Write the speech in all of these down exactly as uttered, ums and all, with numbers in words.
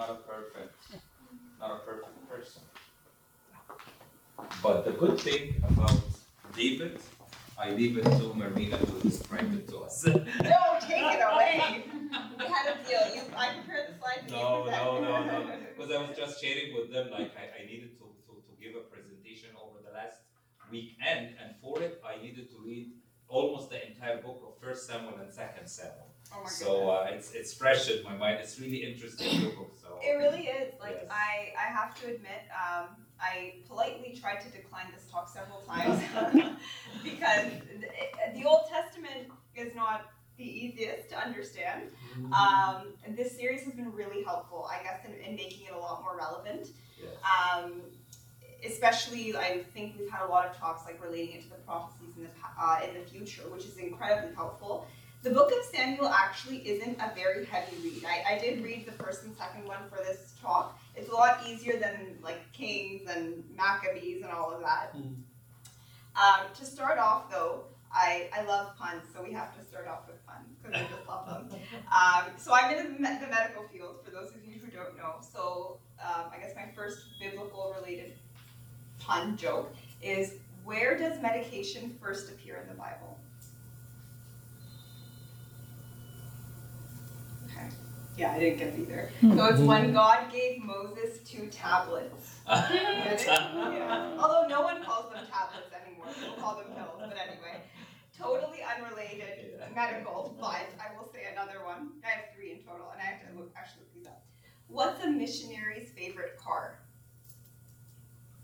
not a perfect, not a perfect person. But the good thing about David, I leave it to Marina to describe it to us. No, take it away. We had a deal. You, I prepared the slides. No, no, no, no. Because I was just sharing with them, like I, I needed to, to, to give a presentation over the last weekend, and for it I needed to read almost the entire book of First Samuel and Second Samuel. Oh my so uh, it's it's fresh in my mind. It's really interesting book. So it really is. Like yes. I, I have to admit, um, I politely tried to decline this talk several times because the, the Old Testament is not the easiest to understand. Um, and this series has been really helpful, I guess, in, in making it a lot more relevant. Yes. Um, especially, I think we've had a lot of talks like relating it to the prophecies in the uh, in the future, which is incredibly helpful. The Book of Samuel actually isn't a very heavy read. I, I did read the first and second one for this talk. It's a lot easier than like Kings and Maccabees and all of that. Mm. Um, to start off though, I, I love puns, so we have to start off with puns because I just love them. Um, so I'm in the, med- the medical field, for those of you who don't know. So um, I guess my first biblical related pun joke is, where does medication first appear in the Bible? Yeah, I didn't get it either. So it's when God gave Moses two tablets. Yeah. Although no one calls them tablets anymore. People call them pills, but anyway. Totally unrelated, medical, but I will say another one. I have three in total, and I have to look, actually look these up. What's a missionary's favorite car?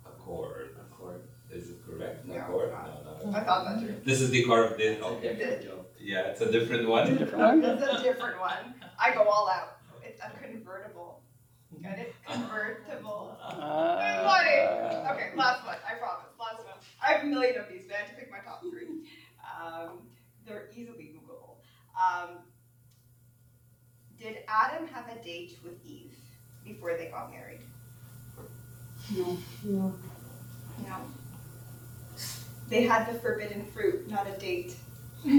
A cord. A cord. Is it correct? No, no, cord? No, no. I thought that true. This is the car of this. Okay. Yeah, it's a different one. It's a different one. It's a different one. I go all out. It's a convertible. Got it? Convertible. Uh, okay, last one. I promise. Last one. I have a million of these, but I had to pick my top three. Um, they're easily Googleable. Um, did Adam have a date with Eve before they got married? No. No. No. They had the forbidden fruit, not a date.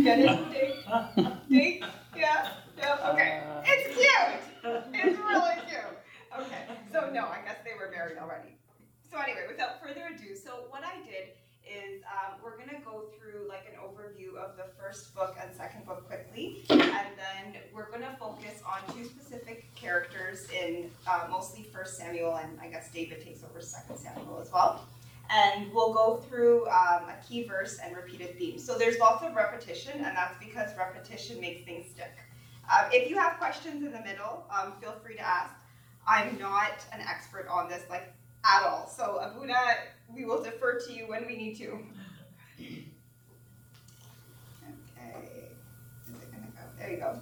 Get it? Date? Date? Yeah? No? Okay. It's cute! It's really cute. Okay. So no, I guess they were married already. So anyway, without further ado, so what I did is um, we're going to go through like an overview of the first book and second book quickly, and then we're going to focus on two specific characters in uh, mostly First Samuel, and I guess David takes over Second Samuel as well. And we'll go through um, a key verse and repeated themes. So there's lots of repetition, and that's because repetition makes things stick. Uh, if you have questions in the middle, um, feel free to ask. I'm not an expert on this, like, at all. So, Abuna, we will defer to you when we need to. Okay. Where's it gonna go? There you go.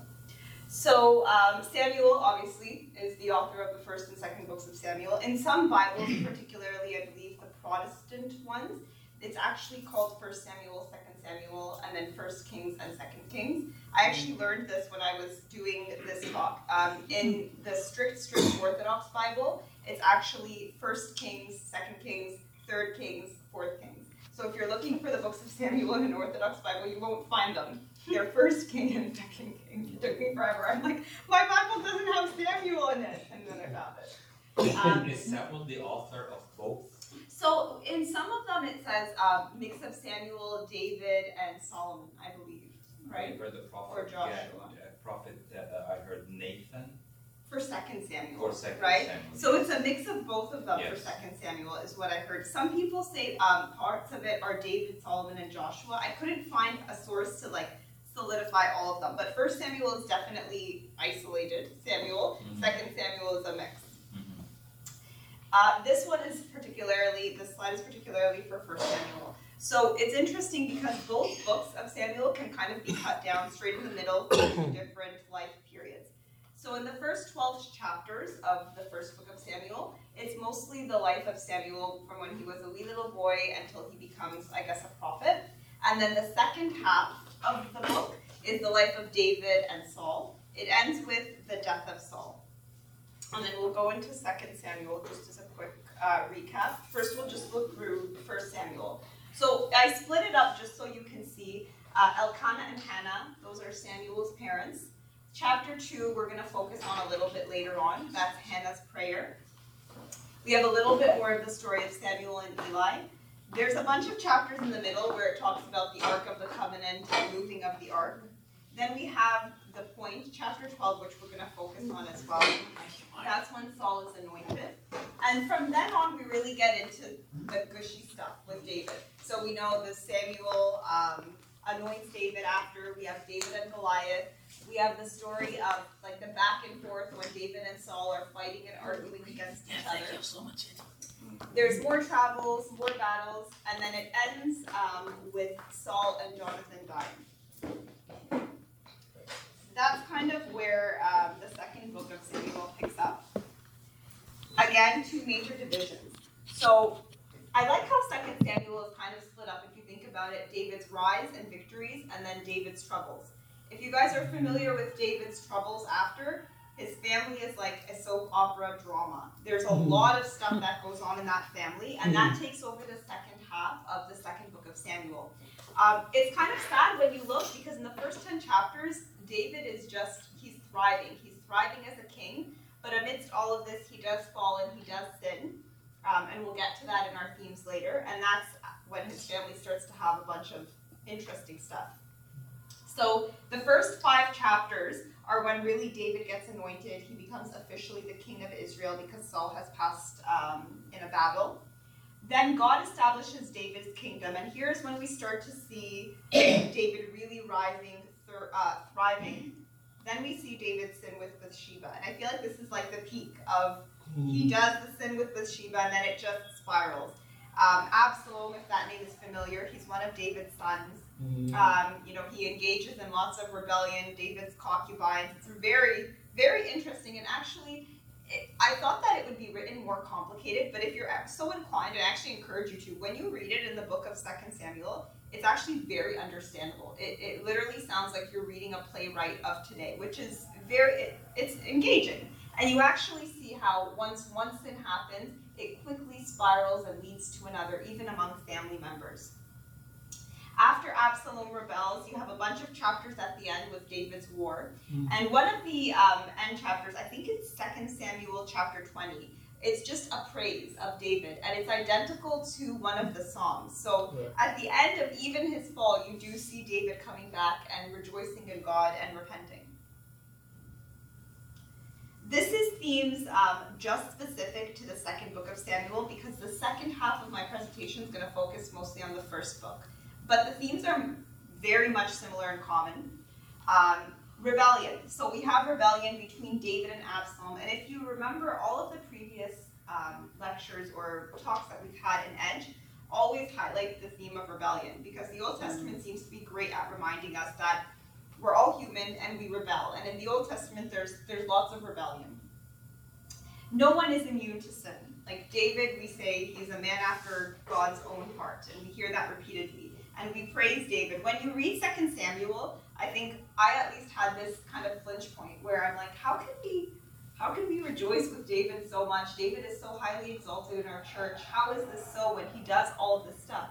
So um, Samuel, obviously, is the author of the first and second books of Samuel. In some Bibles, particularly, I believe, the Protestant ones, it's actually called First Samuel, Second Samuel, and then First Kings and Second Kings. I actually learned this when I was doing this talk. Um, in the strict, strict Orthodox Bible, it's actually First Kings, Second Kings, Third Kings, Fourth Kings. So if you're looking for the books of Samuel in an Orthodox Bible, you won't find them. Their First King and Second King. It took me forever. I'm like, my Bible doesn't have Samuel in it. And then I found it. Um, Is Samuel the author of both? So in some of them it says um, mix of Samuel, David, and Solomon, I believe. Right? I heard the prophet. Or Joshua. Yeah, yeah, prophet, uh, I heard Nathan. For Second Samuel. For Second right? Samuel. So it's a mix of both of them yes. for Second Samuel is what I heard. Some people say um, parts of it are David, Solomon, and Joshua. I couldn't find a source to like solidify all of them, but First Samuel is definitely isolated Samuel. Mm-hmm. Second Samuel is a mix. Mm-hmm. Uh, this one is particularly, this slide is particularly for First Samuel. So it's interesting because both books of Samuel can kind of be cut down straight in the middle for different life periods. So in the first twelve chapters of the first book of Samuel, it's mostly the life of Samuel from when he was a wee little boy until he becomes, I guess, a prophet. And then the second half of the book is the life of David and Saul. It ends with the death of Saul. And then we'll go into Second Samuel just as a quick uh, recap. First, we'll just look through First Samuel. So I split it up just so you can see. Uh, Elkanah and Hannah, those are Samuel's parents. Chapter two, we're going to focus on a little bit later on. That's Hannah's prayer. We have a little bit more of the story of Samuel and Eli. There's a bunch of chapters in the middle where it talks about the Ark of the Covenant and moving of the Ark. Then we have the point, chapter twelve, which we're going to focus on as well. That's when Saul is anointed. And from then on, we really get into the gushy stuff with David. So we know that Samuel um, anoints David after. We have David and Goliath. We have the story of like the back and forth when David and Saul are fighting and arguing against each other. Yeah, so much. There's more travels, more battles, and then it ends um, with Saul and Jonathan dying. That's kind of where um, the second book of Samuel picks up. Again, two major divisions. So I like how Second Samuel is kind of split up. If you think about it, David's rise and victories, and then David's troubles. If you guys are familiar with David's troubles after, his family is like a soap opera drama. There's a lot of stuff that goes on in that family, and that takes over the second half of the second book of Samuel. Um, it's kind of sad when you look, because in the first ten chapters, David is just, he's thriving. He's thriving as a king, but amidst all of this, he does fall and he does sin, um, and we'll get to that in our themes later, and that's when his family starts to have a bunch of interesting stuff. So the first five chapters are when really David gets anointed. He becomes officially the king of Israel because Saul has passed um, in a battle. Then God establishes David's kingdom. And here's when we start to see David really rising, thr- uh, thriving. Then we see David sin with Bathsheba. And I feel like this is like the peak of he does the sin with Bathsheba and then it just spirals. Um, Absalom, if that name is familiar, he's one of David's sons. Um, you know, he engages in lots of rebellion, David's concubines. It's very, very interesting. And actually, it, I thought that it would be written more complicated, but if you're so inclined, I actually encourage you to, when you read it in the book of Second Samuel, it's actually very understandable. It, it literally sounds like you're reading a playwright of today, which is very, it, it's engaging. And you actually see how once one sin happens, it quickly spirals and leads to another, even among family members. After Absalom rebels, you have a bunch of chapters at the end with David's war. Mm-hmm. And one of the um, end chapters, I think it's Second Samuel chapter twenty, it's just a praise of David. And it's identical to one of the Psalms. So yeah. At the end of even his fall, you do see David coming back and rejoicing in God and repenting. This is themes um, just specific to the second book of Samuel because the second half of my presentation is going to focus mostly on the first book. But the themes are very much similar and common. Um, rebellion. So we have rebellion between David and Absalom. And if you remember all of the previous um, lectures or talks that we've had in Edge, always highlight the theme of rebellion because the Old Testament seems to be great at reminding us that we're all human and we rebel. And in the Old Testament, there's there's lots of rebellion. No one is immune to sin. Like David, we say he's a man after God's own heart. And we hear that repeatedly. And we praise David. When you read Second Samuel, I think I at least had this kind of flinch point where I'm like, how can we, how can we rejoice with David so much? David is so highly exalted in our church. How is this so when he does all of this stuff?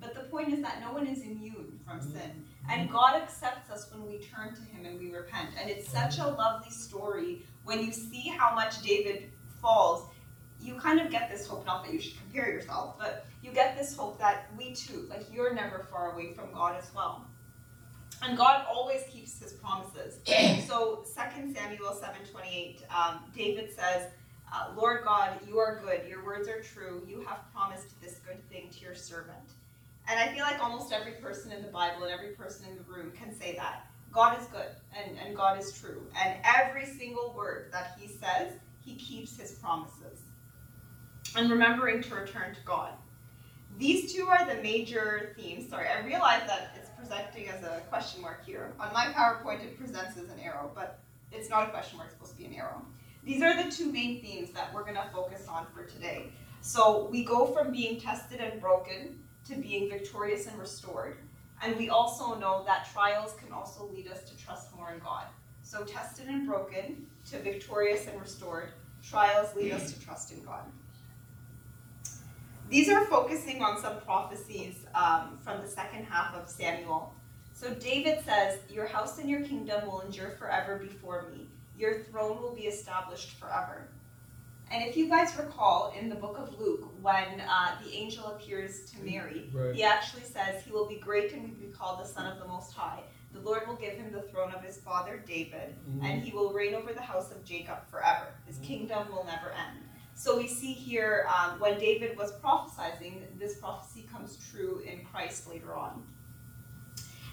But the point is that no one is immune from sin. And God accepts us when we turn to him and we repent. And it's such a lovely story. When you see how much David falls, you kind of get this hope, not that you should compare yourself, but you get this hope that we too, like you're never far away from God as well. And God always keeps his promises. So Second Samuel seven twenty-eight, um, David says, uh, Lord God, you are good. Your words are true. You have promised this good thing to your servant. And I feel like almost every person in the Bible and every person in the room can say that. God is good and, and God is true. And every single word that he says, he keeps his promises. And remembering to return to God. These two are the major themes. Sorry, I realize that it's presenting as a question mark here. On my PowerPoint, it presents as an arrow, but it's not a question mark, it's supposed to be an arrow. These are the two main themes that we're going to focus on for today. So we go from being tested and broken to being victorious and restored. And we also know that trials can also lead us to trust more in God. So tested and broken to victorious and restored. Trials lead us to trust in God. These are focusing on some prophecies um, from the second half of Samuel. So David says, your house and your kingdom will endure forever before me. Your throne will be established forever. And if you guys recall in the book of Luke, when uh, the angel appears to Mary, right. He actually says he will be great and will be called the Son of the Most High. The Lord will give him the throne of his father David, mm-hmm. and he will reign over the house of Jacob forever. His mm-hmm. kingdom will never end. So we see here um, when David was prophesying, this prophecy comes true in Christ later on.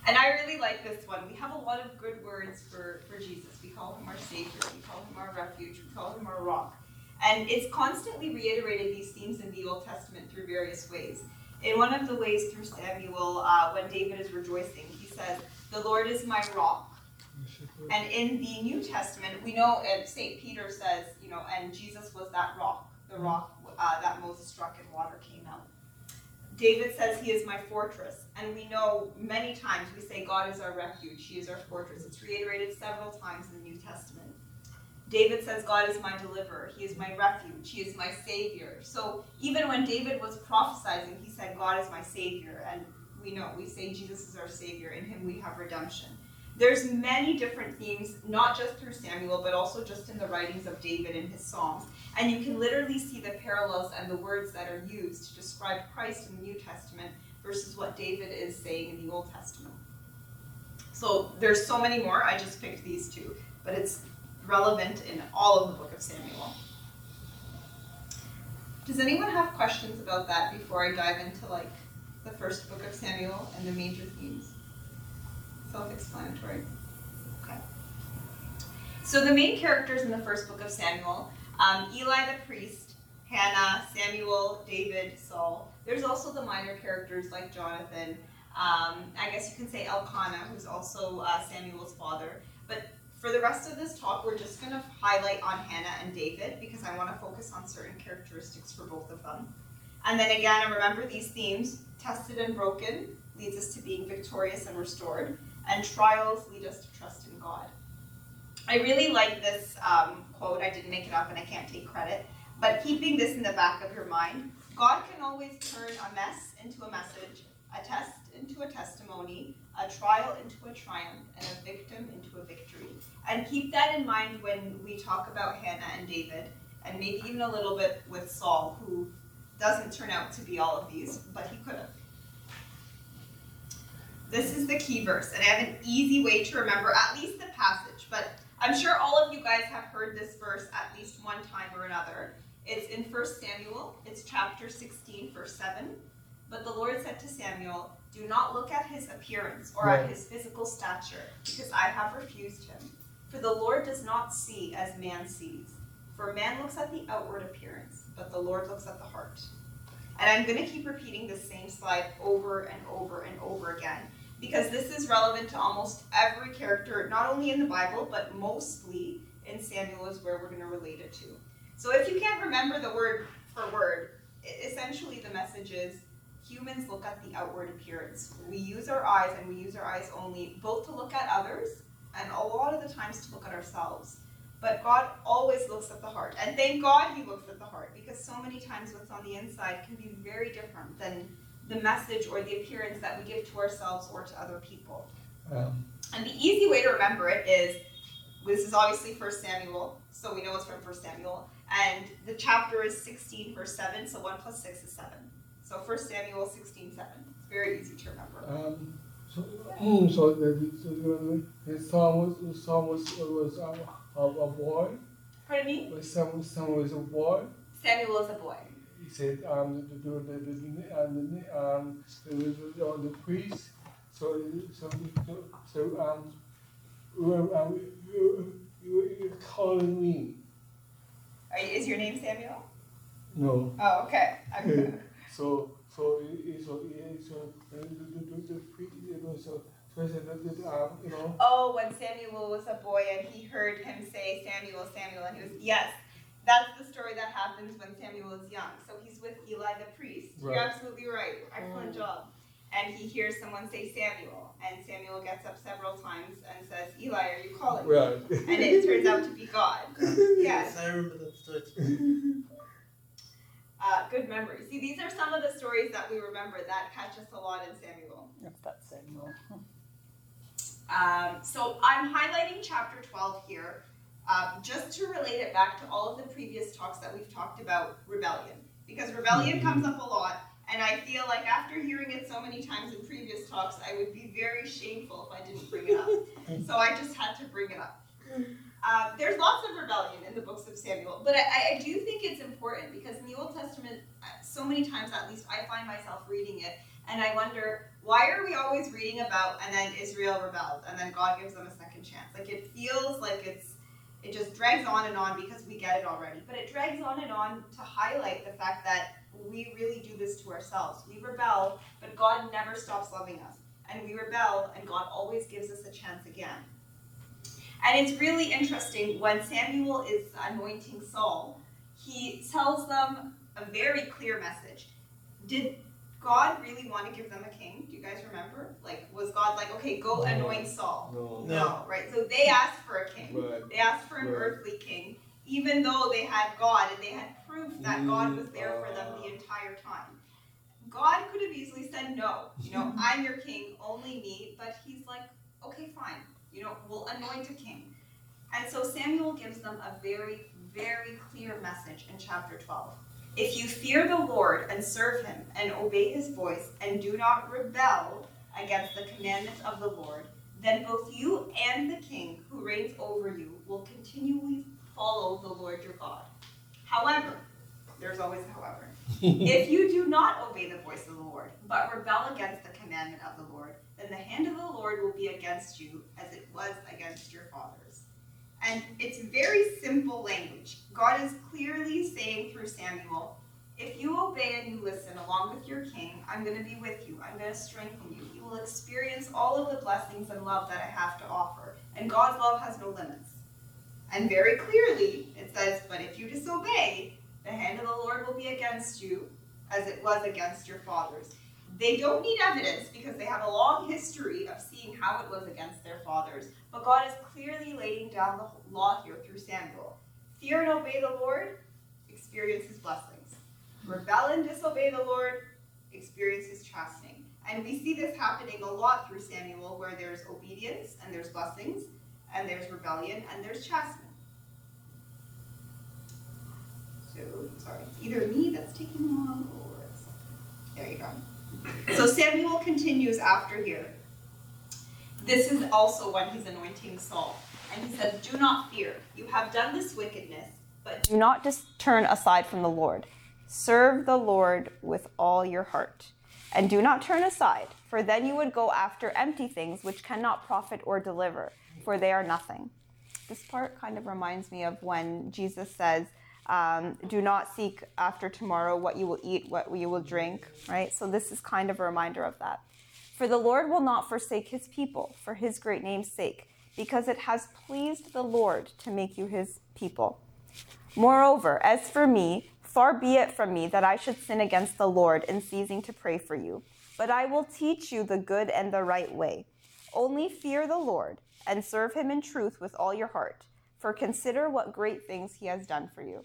And I really like this one. We have a lot of good words for, for Jesus. We call him our Savior. We call him our refuge. We call him our rock. And it's constantly reiterated, these themes in the Old Testament, through various ways. In one of the ways, through Samuel, uh, when David is rejoicing, he says, the Lord is my rock. And in the New Testament, we know Saint Peter says, you know, and Jesus was that rock, the rock uh, that Moses struck and water came out. David says he is my fortress, and we know many times we say God is our refuge, he is our fortress. It's reiterated several times in the New Testament. David says God is my deliverer, he is my refuge, he is my savior. So even when David was prophesying, he said God is my savior, and we know, we say Jesus is our savior, in him we have redemption. There's many different themes, not just through Samuel, but also just in the writings of David and his Psalms. And you can literally see the parallels and the words that are used to describe Christ in the New Testament versus what David is saying in the Old Testament. So there's so many more, I just picked these two, but it's relevant in all of the book of Samuel. Does anyone have questions about that before I dive into like the first book of Samuel and the major themes? Self-explanatory. Okay. So the main characters in the first book of Samuel, um, Eli the priest, Hannah, Samuel, David, Saul. There's also the minor characters like Jonathan. Um, I guess you can say Elkanah, who's also uh, Samuel's father. But for the rest of this talk, we're just going to highlight on Hannah and David because I want to focus on certain characteristics for both of them. And then again, remember these themes, tested and broken leads us to being victorious and restored. And trials lead us to trust in God. I really like this um, quote. I didn't make it up and I can't take credit. But keeping this in the back of your mind, God can always turn a mess into a message, a test into a testimony, a trial into a triumph, and a victim into a victory. And keep that in mind when we talk about Hannah and David, and maybe even a little bit with Saul, who doesn't turn out to be all of these, but he could have. This is the key verse, and I have an easy way to remember at least the passage, but I'm sure all of you guys have heard this verse at least one time or another. It's in First Samuel, it's chapter sixteen, verse seven. But the Lord said to Samuel, do not look at his appearance or at his physical stature, because I have refused him. For the Lord does not see as man sees. For man looks at the outward appearance, but the Lord looks at the heart. And I'm going to keep repeating the same slide over and over and over again, because this is relevant to almost every character, not only in the Bible, but mostly in Samuel is where we're going to relate it to. So if you can't remember the word for word, essentially the message is humans look at the outward appearance. We use our eyes, and we use our eyes only, both to look at others and a lot of the times to look at ourselves. But God always looks at the heart. And thank God he looks at the heart, because so many times what's on the inside can be very different than the message or the appearance that we give to ourselves or to other people. Um, and the easy way to remember it is, this is obviously First Samuel, so we know it's from First Samuel. And the chapter is sixteen, verse seven, so one plus six is seven. So First Samuel sixteen, seven. It's very easy to remember. Um, so, yeah. so, so his son was, son was, was um, Of a boy. Pardon me? Samuel, Samuel is a boy. Samuel is a boy. He said, um, the, the, the, the, um, the, the, the priest. So, so, so, um, you, you, you're calling me. Are you, is your name Samuel? No. Oh, okay. okay. so, so, so, so, the priest, so, Um, you know. Oh, when Samuel was a boy and he heard him say, Samuel, Samuel, and he was, yes, that's the story that happens when Samuel is young. So he's with Eli the priest. Right. You're absolutely right. Excellent job. And he hears someone say Samuel, and Samuel gets up several times and says, Eli, are you calling me? Right. And it turns out to be God. Yes. I remember that story. Uh, good memory. See, these are some of the stories that we remember that catch us a lot in Samuel. Yes, that's Samuel. Um, so I'm highlighting chapter twelve here, uh, just to relate it back to all of the previous talks that we've talked about rebellion, because rebellion mm-hmm. comes up a lot. And I feel like after hearing it so many times in previous talks, I would be very shameful if I didn't bring it up. So I just had to bring it up. Uh, there's lots of rebellion in the books of Samuel, but I, I do think it's important because in the Old Testament, so many times at least, I find myself reading it, and I wonder, why are we always reading about, and then Israel rebelled, and then God gives them a second chance? Like, it feels like it's, it just drags on and on because we get it already. But it drags on and on to highlight the fact that we really do this to ourselves. We rebel, but God never stops loving us. And we rebel, and God always gives us a chance again. And it's really interesting, when Samuel is anointing Saul, he tells them a very clear message. Did God really want to give them a king? Do you guys remember? Like, was God like, okay, go anoint Saul? No. No, no right? So they asked for a king. Right. They asked for an right. earthly king, even though they had God and they had proof that God was there for them the entire time. God could have easily said no. You know, I'm your king, only me. But he's like, okay, fine. You know, we'll anoint a king. And so Samuel gives them a very, very clear message in chapter twelve. If you fear the Lord and serve him and obey his voice and do not rebel against the commandments of the Lord, then both you and the king who reigns over you will continually follow the Lord your God. However, there's always a however, if you do not obey the voice of the Lord, but rebel against the commandment of the Lord, then the hand of the Lord will be against you as it was against your fathers. And it's very simple language. God is clearly saying through Samuel, if you obey and you listen along with your king, I'm going to be with you. I'm going to strengthen you. You will experience all of the blessings and love that I have to offer. And God's love has no limits. And very clearly, it says, but if you disobey, the hand of the Lord will be against you as it was against your fathers. They don't need evidence because they have a long history of seeing how it was against their fathers. But God is clearly laying down the law here through Samuel. Fear and obey the Lord, experience his blessings. Rebel and disobey the Lord, experience his chastening. And we see this happening a lot through Samuel, where there's obedience and there's blessings, and there's rebellion and there's chastening. So, sorry, it's either me that's taking long or something. There you go. So Samuel continues after here. This is also when he's anointing Saul. And he says, do not fear. You have done this wickedness, but do not just turn aside from the Lord. Serve the Lord with all your heart. And do not turn aside, for then you would go after empty things which cannot profit or deliver, for they are nothing. This part kind of reminds me of when Jesus says, Um, do not seek after tomorrow what you will eat, what you will drink, right? So this is kind of a reminder of that. For the Lord will not forsake his people for his great name's sake, because it has pleased the Lord to make you his people. Moreover, as for me, far be it from me that I should sin against the Lord in ceasing to pray for you, but I will teach you the good and the right way. Only fear the Lord and serve him in truth with all your heart. For consider what great things he has done for you.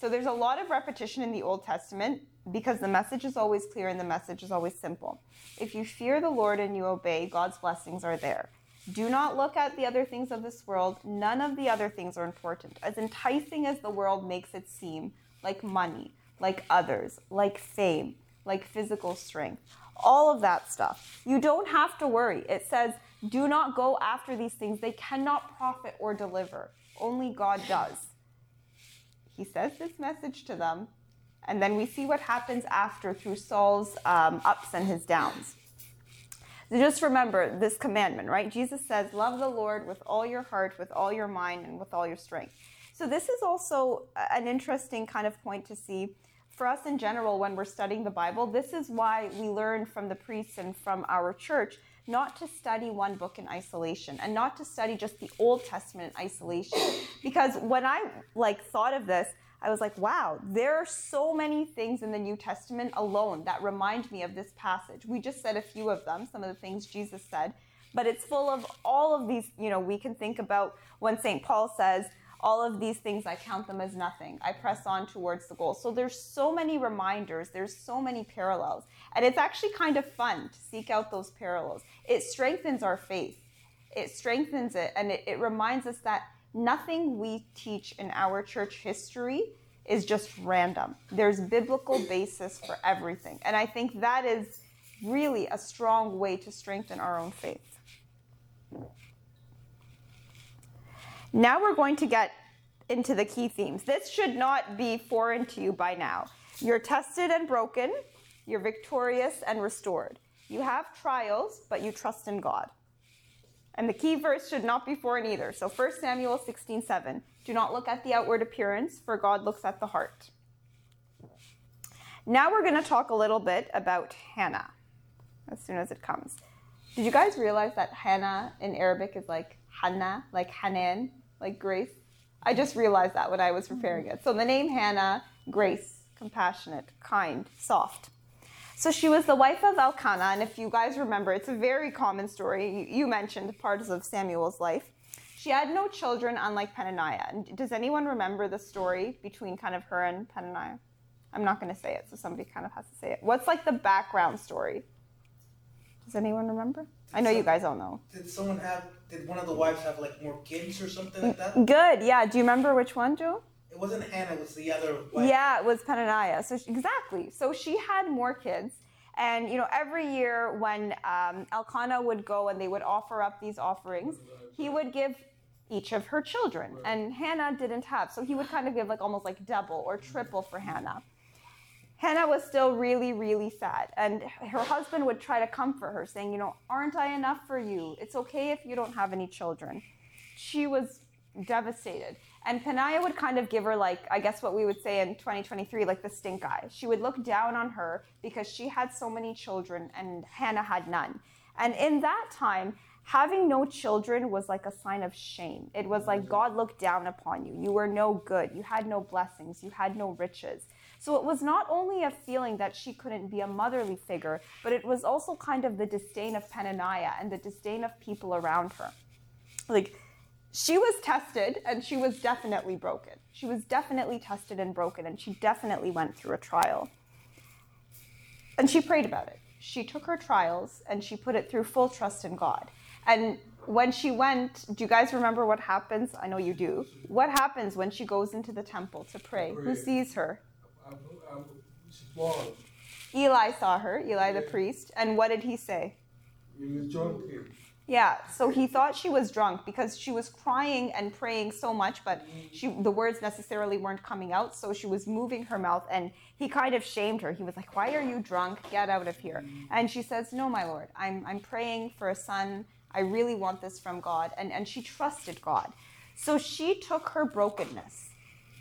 So there's a lot of repetition in the Old Testament because the message is always clear and the message is always simple. If you fear the Lord and you obey, God's blessings are there. Do not look at the other things of this world. None of the other things are important. As enticing as the world makes it seem, like money, like others, like fame, like physical strength, all of that stuff. You don't have to worry. It says, do not go after these things. They cannot profit or deliver. Only God does. He says this message to them, and then we see what happens after through Saul's um, ups and his downs. So just remember this commandment, right? Jesus says, love the Lord with all your heart, with all your mind, and with all your strength. So this is also an interesting kind of point to see. For us in general, when we're studying the Bible, this is why we learn from the priests and from our church not to study one book in isolation and not to study just the Old Testament in isolation. Because when I like thought of this, I was like, wow, there are so many things in the New Testament alone that remind me of this passage. We just said a few of them, some of the things Jesus said, but it's full of all of these, you know, we can think about when Saint Paul says, all of these things, I count them as nothing. I press on towards the goal. So there's so many reminders. There's so many parallels. And it's actually kind of fun to seek out those parallels. It strengthens our faith. it strengthens it, and it, it reminds us that nothing we teach in our church history is just random. There's biblical basis for everything. And I think that is really a strong way to strengthen our own faith. Now we're going to get into the key themes. This should not be foreign to you by now. You're tested and broken. You're victorious and restored. You have trials, but you trust in God. And the key verse should not be foreign either. So First Samuel sixteen seven. Do not look at the outward appearance, for God looks at the heart. Now we're going to talk a little bit about Hannah as soon as it comes. Did you guys realize that Hannah in Arabic is like Hannah, like Hanan, like grace? I just realized that when I was preparing it. So the name Hannah, grace, compassionate, kind, soft. So she was the wife of Elkanah, and if you guys remember, it's a very common story. You mentioned parts of Samuel's life. She had no children, unlike Peninnah. And does anyone remember the story between kind of her and Peninnah? I'm not going to say it, so somebody kind of has to say it. What's like the background story? Does anyone remember? I know so, you guys all know. Did someone have, did one of the wives have like more kids or something like that? Good, yeah. Do you remember which one, Joe? It wasn't Hannah, it was the other wife. Yeah, it was Peninnah. So she, exactly. So she had more kids. And, you know, every year when um, Elkanah would go and they would offer up these offerings, he would give each of her children. And Hannah didn't have. So he would kind of give like almost like double or triple for Hannah. Hannah was still really, really sad. And her husband would try to comfort her, saying, you know, aren't I enough for you? It's okay if you don't have any children. She was devastated. And Peninnah would kind of give her, like, I guess what we would say in twenty twenty-three, like the stink eye. She would look down on her because she had so many children and Hannah had none. And in that time, having no children was like a sign of shame. It was like God looked down upon you. You were no good. You had no blessings. You had no riches. So it was not only a feeling that she couldn't be a motherly figure, but it was also kind of the disdain of Peninnah and the disdain of people around her. Like, she was tested, and she was definitely broken. She was definitely tested and broken, and she definitely went through a trial. And she prayed about it. She took her trials, and she put it through full trust in God. And when she went, do you guys remember what happens? I know you do. What happens when she goes into the temple to pray? Who sees her? Eli saw her, Eli the priest. And what did he say? Yeah, so he thought she was drunk because she was crying and praying so much, but she, the words necessarily weren't coming out, so she was moving her mouth, and he kind of shamed her. He was like, why are you drunk? Get out of here. And she says, no, my Lord, I'm I'm praying for a son. I really want this from God. And, and she trusted God. So she took her brokenness,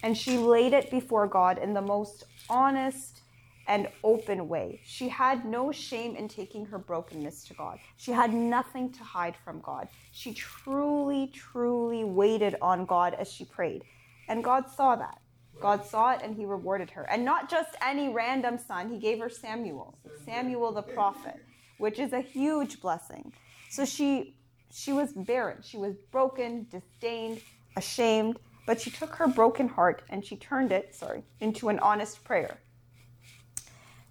and she laid it before God in the most honest and open way. She had no shame in taking her brokenness to God. She had nothing to hide from God. She truly, truly waited on God as she prayed. And God saw that. God saw it, and he rewarded her. And not just any random son. He gave her Samuel. Samuel the prophet, which is a huge blessing. So she, she was barren. She was broken, disdained, ashamed. But she took her broken heart and she turned it, sorry, into an honest prayer.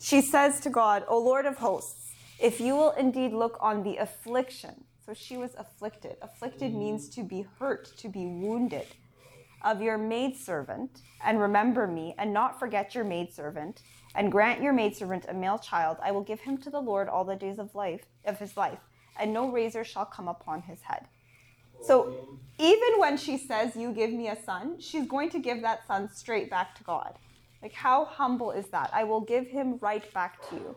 She says to God, O Lord of hosts, if you will indeed look on the affliction. So she was afflicted. Afflicted means to be hurt, to be wounded. Of your maidservant, and remember me, and not forget your maidservant, and grant your maidservant a male child. I will give him to the Lord all the days of life of his life, and no razor shall come upon his head. So even when she says, you give me a son, she's going to give that son straight back to God. Like, how humble is that? I will give him right back to you.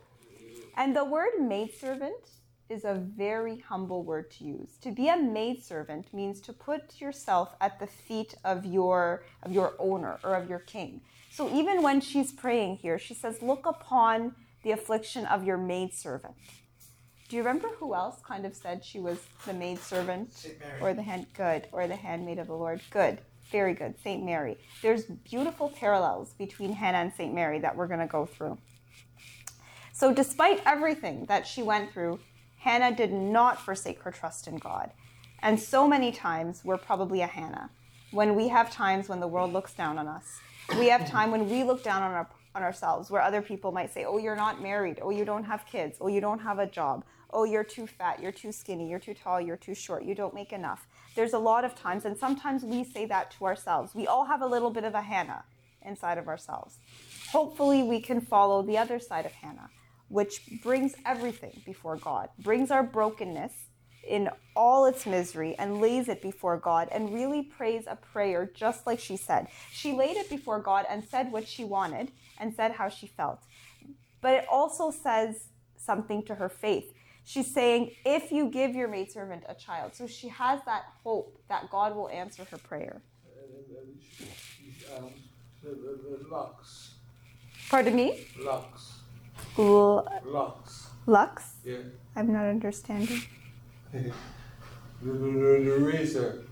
And the word maidservant is a very humble word to use. To be a maidservant means to put yourself at the feet of your, of your owner or of your king. So even when she's praying here, she says, look upon the affliction of your maidservant. Do you remember who else kind of said she was the maidservant? Saint Mary. Or the hand, good, or the handmaid of the Lord, good. Very good, Saint Mary. There's beautiful parallels between Hannah and Saint Mary that we're going to go through. So despite everything that she went through, Hannah did not forsake her trust in God. And so many times we're probably a Hannah. When we have times when the world looks down on us, we have time when we look down on, our, on ourselves, where other people might say, oh, you're not married. Oh, you don't have kids. Oh, you don't have a job. oh, you're too fat, you're too skinny, you're too tall, you're too short, you don't make enough. There's a lot of times, and sometimes we say that to ourselves. We all have a little bit of a Hannah inside of ourselves. Hopefully we can follow the other side of Hannah, which brings everything before God, brings our brokenness in all its misery and lays it before God and really prays a prayer just like she said. She laid it before God and said what she wanted and said how she felt. But it also says something to her faith. She's saying, if you give your maidservant a child. So she has that hope that God will answer her prayer. Um, Lux. Pardon me? Lux. L- Lux. Lux? Yeah. I'm not understanding. the, the, the razor.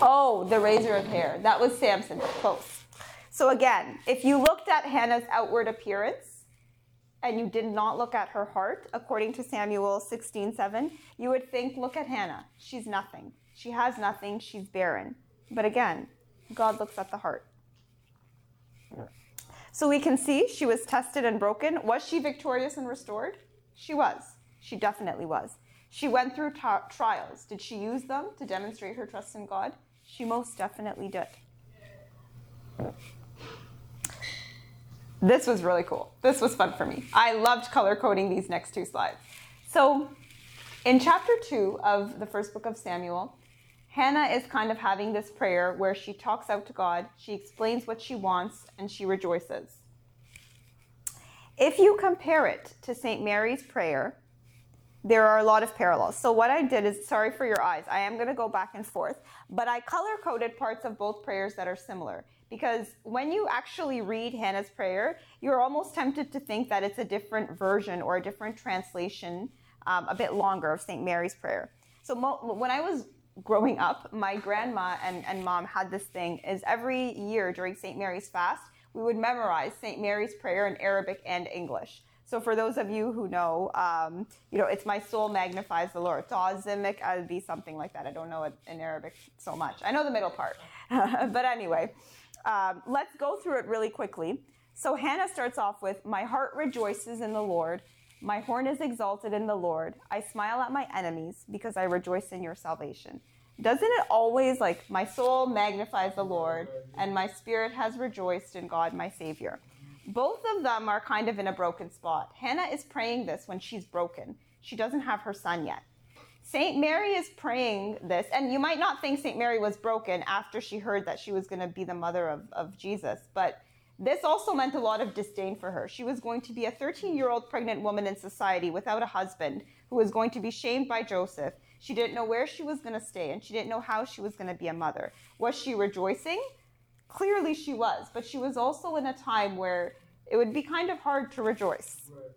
Oh, the razor of hair. That was Samson. Close. So again, if you looked at Hannah's outward appearance and you did not look at her heart, according to Samuel sixteen seven, you would think, look at Hannah. She's nothing. She has nothing. She's barren. But again, God looks at the heart. So we can see she was tested and broken. Was she victorious and restored? She was. She definitely was. She went through t- trials. Did she use them to demonstrate her trust in God? She most definitely did. This was really cool. This was fun for me. I loved color coding these next two slides. So in chapter two of the first book of Samuel, Hannah is kind of having this prayer where she talks out to God, she explains what she wants, and she rejoices. If you compare it to Saint Mary's prayer, there are a lot of parallels. So what I did is, sorry for your eyes, I am going to go back and forth, but I color-coded parts of both prayers that are similar, because when you actually read Hannah's prayer, you're almost tempted to think that it's a different version or a different translation, um, a bit longer, of Saint Mary's prayer. So mo- when I was growing up, my grandma and, and mom had this thing, is every year during Saint Mary's fast, we would memorize Saint Mary's prayer in Arabic and English. So for those of you who know, um, you know, it's my soul magnifies the Lord. Ta'azimik al-bi, something like that. I don't know it in Arabic so much. I know the middle part. But anyway, um, let's go through it really quickly. So Hannah starts off with, my heart rejoices in the Lord. My horn is exalted in the Lord. I smile at my enemies because I rejoice in your salvation. Doesn't it always, like, my soul magnifies the Lord and my spirit has rejoiced in God, my Savior? Both of them are kind of in a broken spot. Hannah is praying this when she's broken. She doesn't have her son yet. Saint Mary is praying this, and you might not think Saint Mary was broken after she heard that she was going to be the mother of, of Jesus, but this also meant a lot of disdain for her. She was going to be a thirteen-year-old pregnant woman in society without a husband who was going to be shamed by Joseph. She didn't know where she was going to stay, and she didn't know how she was going to be a mother. Was she rejoicing? Clearly she was, but she was also in a time where it would be kind of hard to rejoice. Right.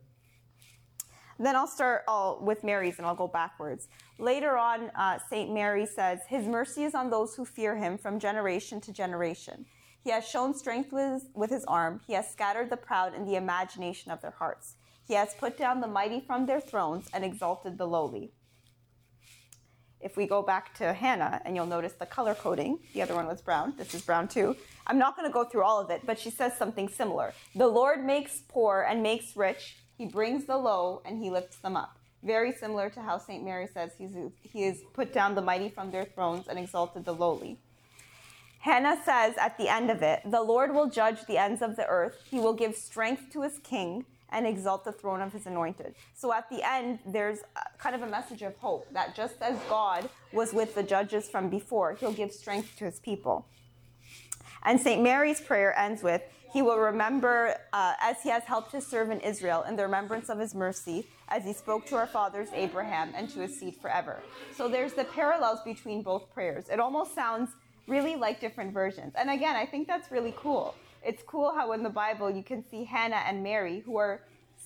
Then I'll start I'll, with Mary's and I'll go backwards. Later on, uh, Saint Mary says, his mercy is on those who fear him from generation to generation. He has shown strength with, with his arm. He has scattered the proud in the imagination of their hearts. He has put down the mighty from their thrones and exalted the lowly. If we go back to Hannah, and you'll notice the color coding, the other one was brown, this is brown too. I'm not going to go through all of it, but she says something similar. The Lord makes poor and makes rich. He brings the low and he lifts them up. Very similar to how Saint Mary says he's, he has put down the mighty from their thrones and exalted the lowly. Hannah says at the end of it, the Lord will judge the ends of the earth. He will give strength to his king and exalt the throne of his anointed. So at the end, there's kind of a message of hope that just as God was with the judges from before, he'll give strength to his people. And Saint Mary's prayer ends with, he will remember uh, as he has helped his servant Israel in the remembrance of his mercy, as he spoke to our fathers Abraham and to his seed forever. So there's the parallels between both prayers. It almost sounds really like different versions. And again, I think that's really cool. It's cool how in the Bible you can see Hannah and Mary, who are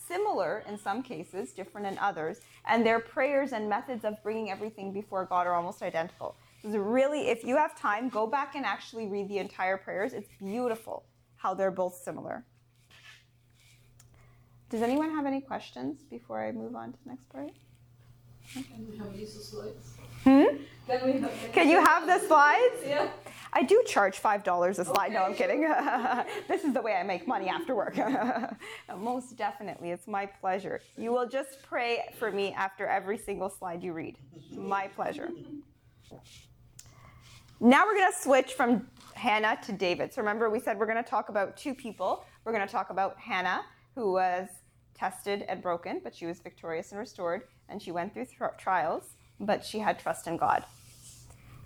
similar in some cases, different in others, and their prayers and methods of bringing everything before God are almost identical. So really, if you have time, go back and actually read the entire prayers. It's beautiful how they're both similar. Does anyone have any questions before I move on to the next part? Can we have these slides? Hmm? Can we have Can you have the slides? Yeah. I do charge five dollars a slide. Okay. No, I'm kidding. This is the way I make money after work. Most definitely. It's my pleasure. You will just pray for me after every single slide you read. My pleasure. Now we're going to switch from Hannah to David. So remember, we said we're going to talk about two people. We're going to talk about Hannah, who was tested and broken, but she was victorious and restored, and she went through th- trials, but she had trust in God.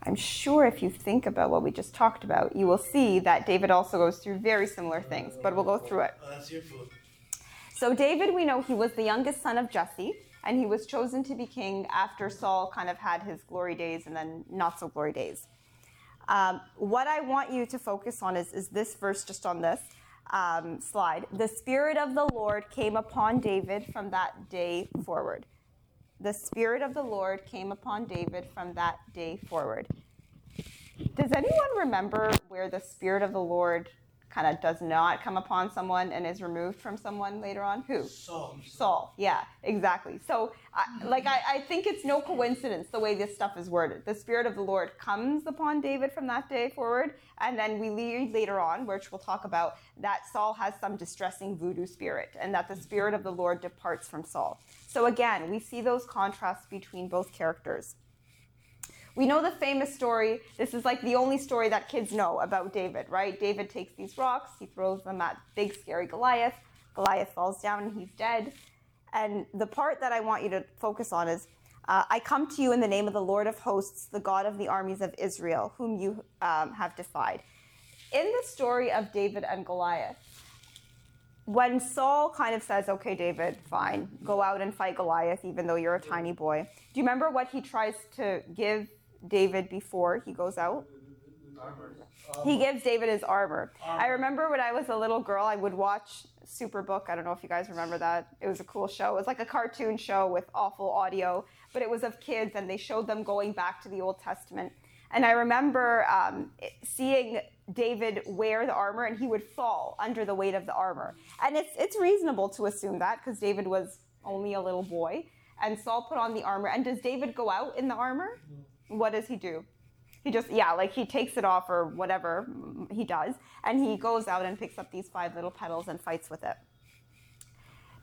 I'm sure if you think about what we just talked about, you will see that David also goes through very similar things, but we'll go through it. So David, we know he was the youngest son of Jesse, and he was chosen to be king after Saul kind of had his glory days and then not so glory days. Um, what I want you to focus on is, is this verse just on this um, slide. The Spirit of the Lord came upon David from that day forward. The Spirit of the Lord came upon David from that day forward. Does anyone remember where the Spirit of the Lord kind of does not come upon someone and is removed from someone later on? Who? Saul. Saul, yeah, exactly. So, I, like, I, I think it's no coincidence the way this stuff is worded. The Spirit of the Lord comes upon David from that day forward, and then we read later on, which we'll talk about, that Saul has some distressing voodoo spirit, and that the Spirit of the Lord departs from Saul. So again, we see those contrasts between both characters. We know the famous story. This is like the only story that kids know about David, right? David takes these rocks, he throws them at big, scary Goliath. Goliath falls down and he's dead. And the part that I want you to focus on is, uh, I come to you in the name of the Lord of hosts, the God of the armies of Israel, whom you um, have defied. In the story of David and Goliath, when Saul kind of says, okay, David, fine, go out and fight Goliath, even though you're a tiny boy. Do you remember what he tries to give David before he goes out? Armor. Armor. He gives David his armor. armor. I remember when I was a little girl, I would watch Superbook. I don't know if you guys remember that. It was a cool show. It was like a cartoon show with awful audio, but it was of kids, and they showed them going back to the Old Testament. And I remember um, seeing David wear the armor, and he would fall under the weight of the armor. And it's it's reasonable to assume that, because David was only a little boy. And Saul put on the armor. And does David go out in the armor? What does he do? He just, yeah, like he takes it off or whatever he does. And he goes out and picks up these five little petals and fights with it.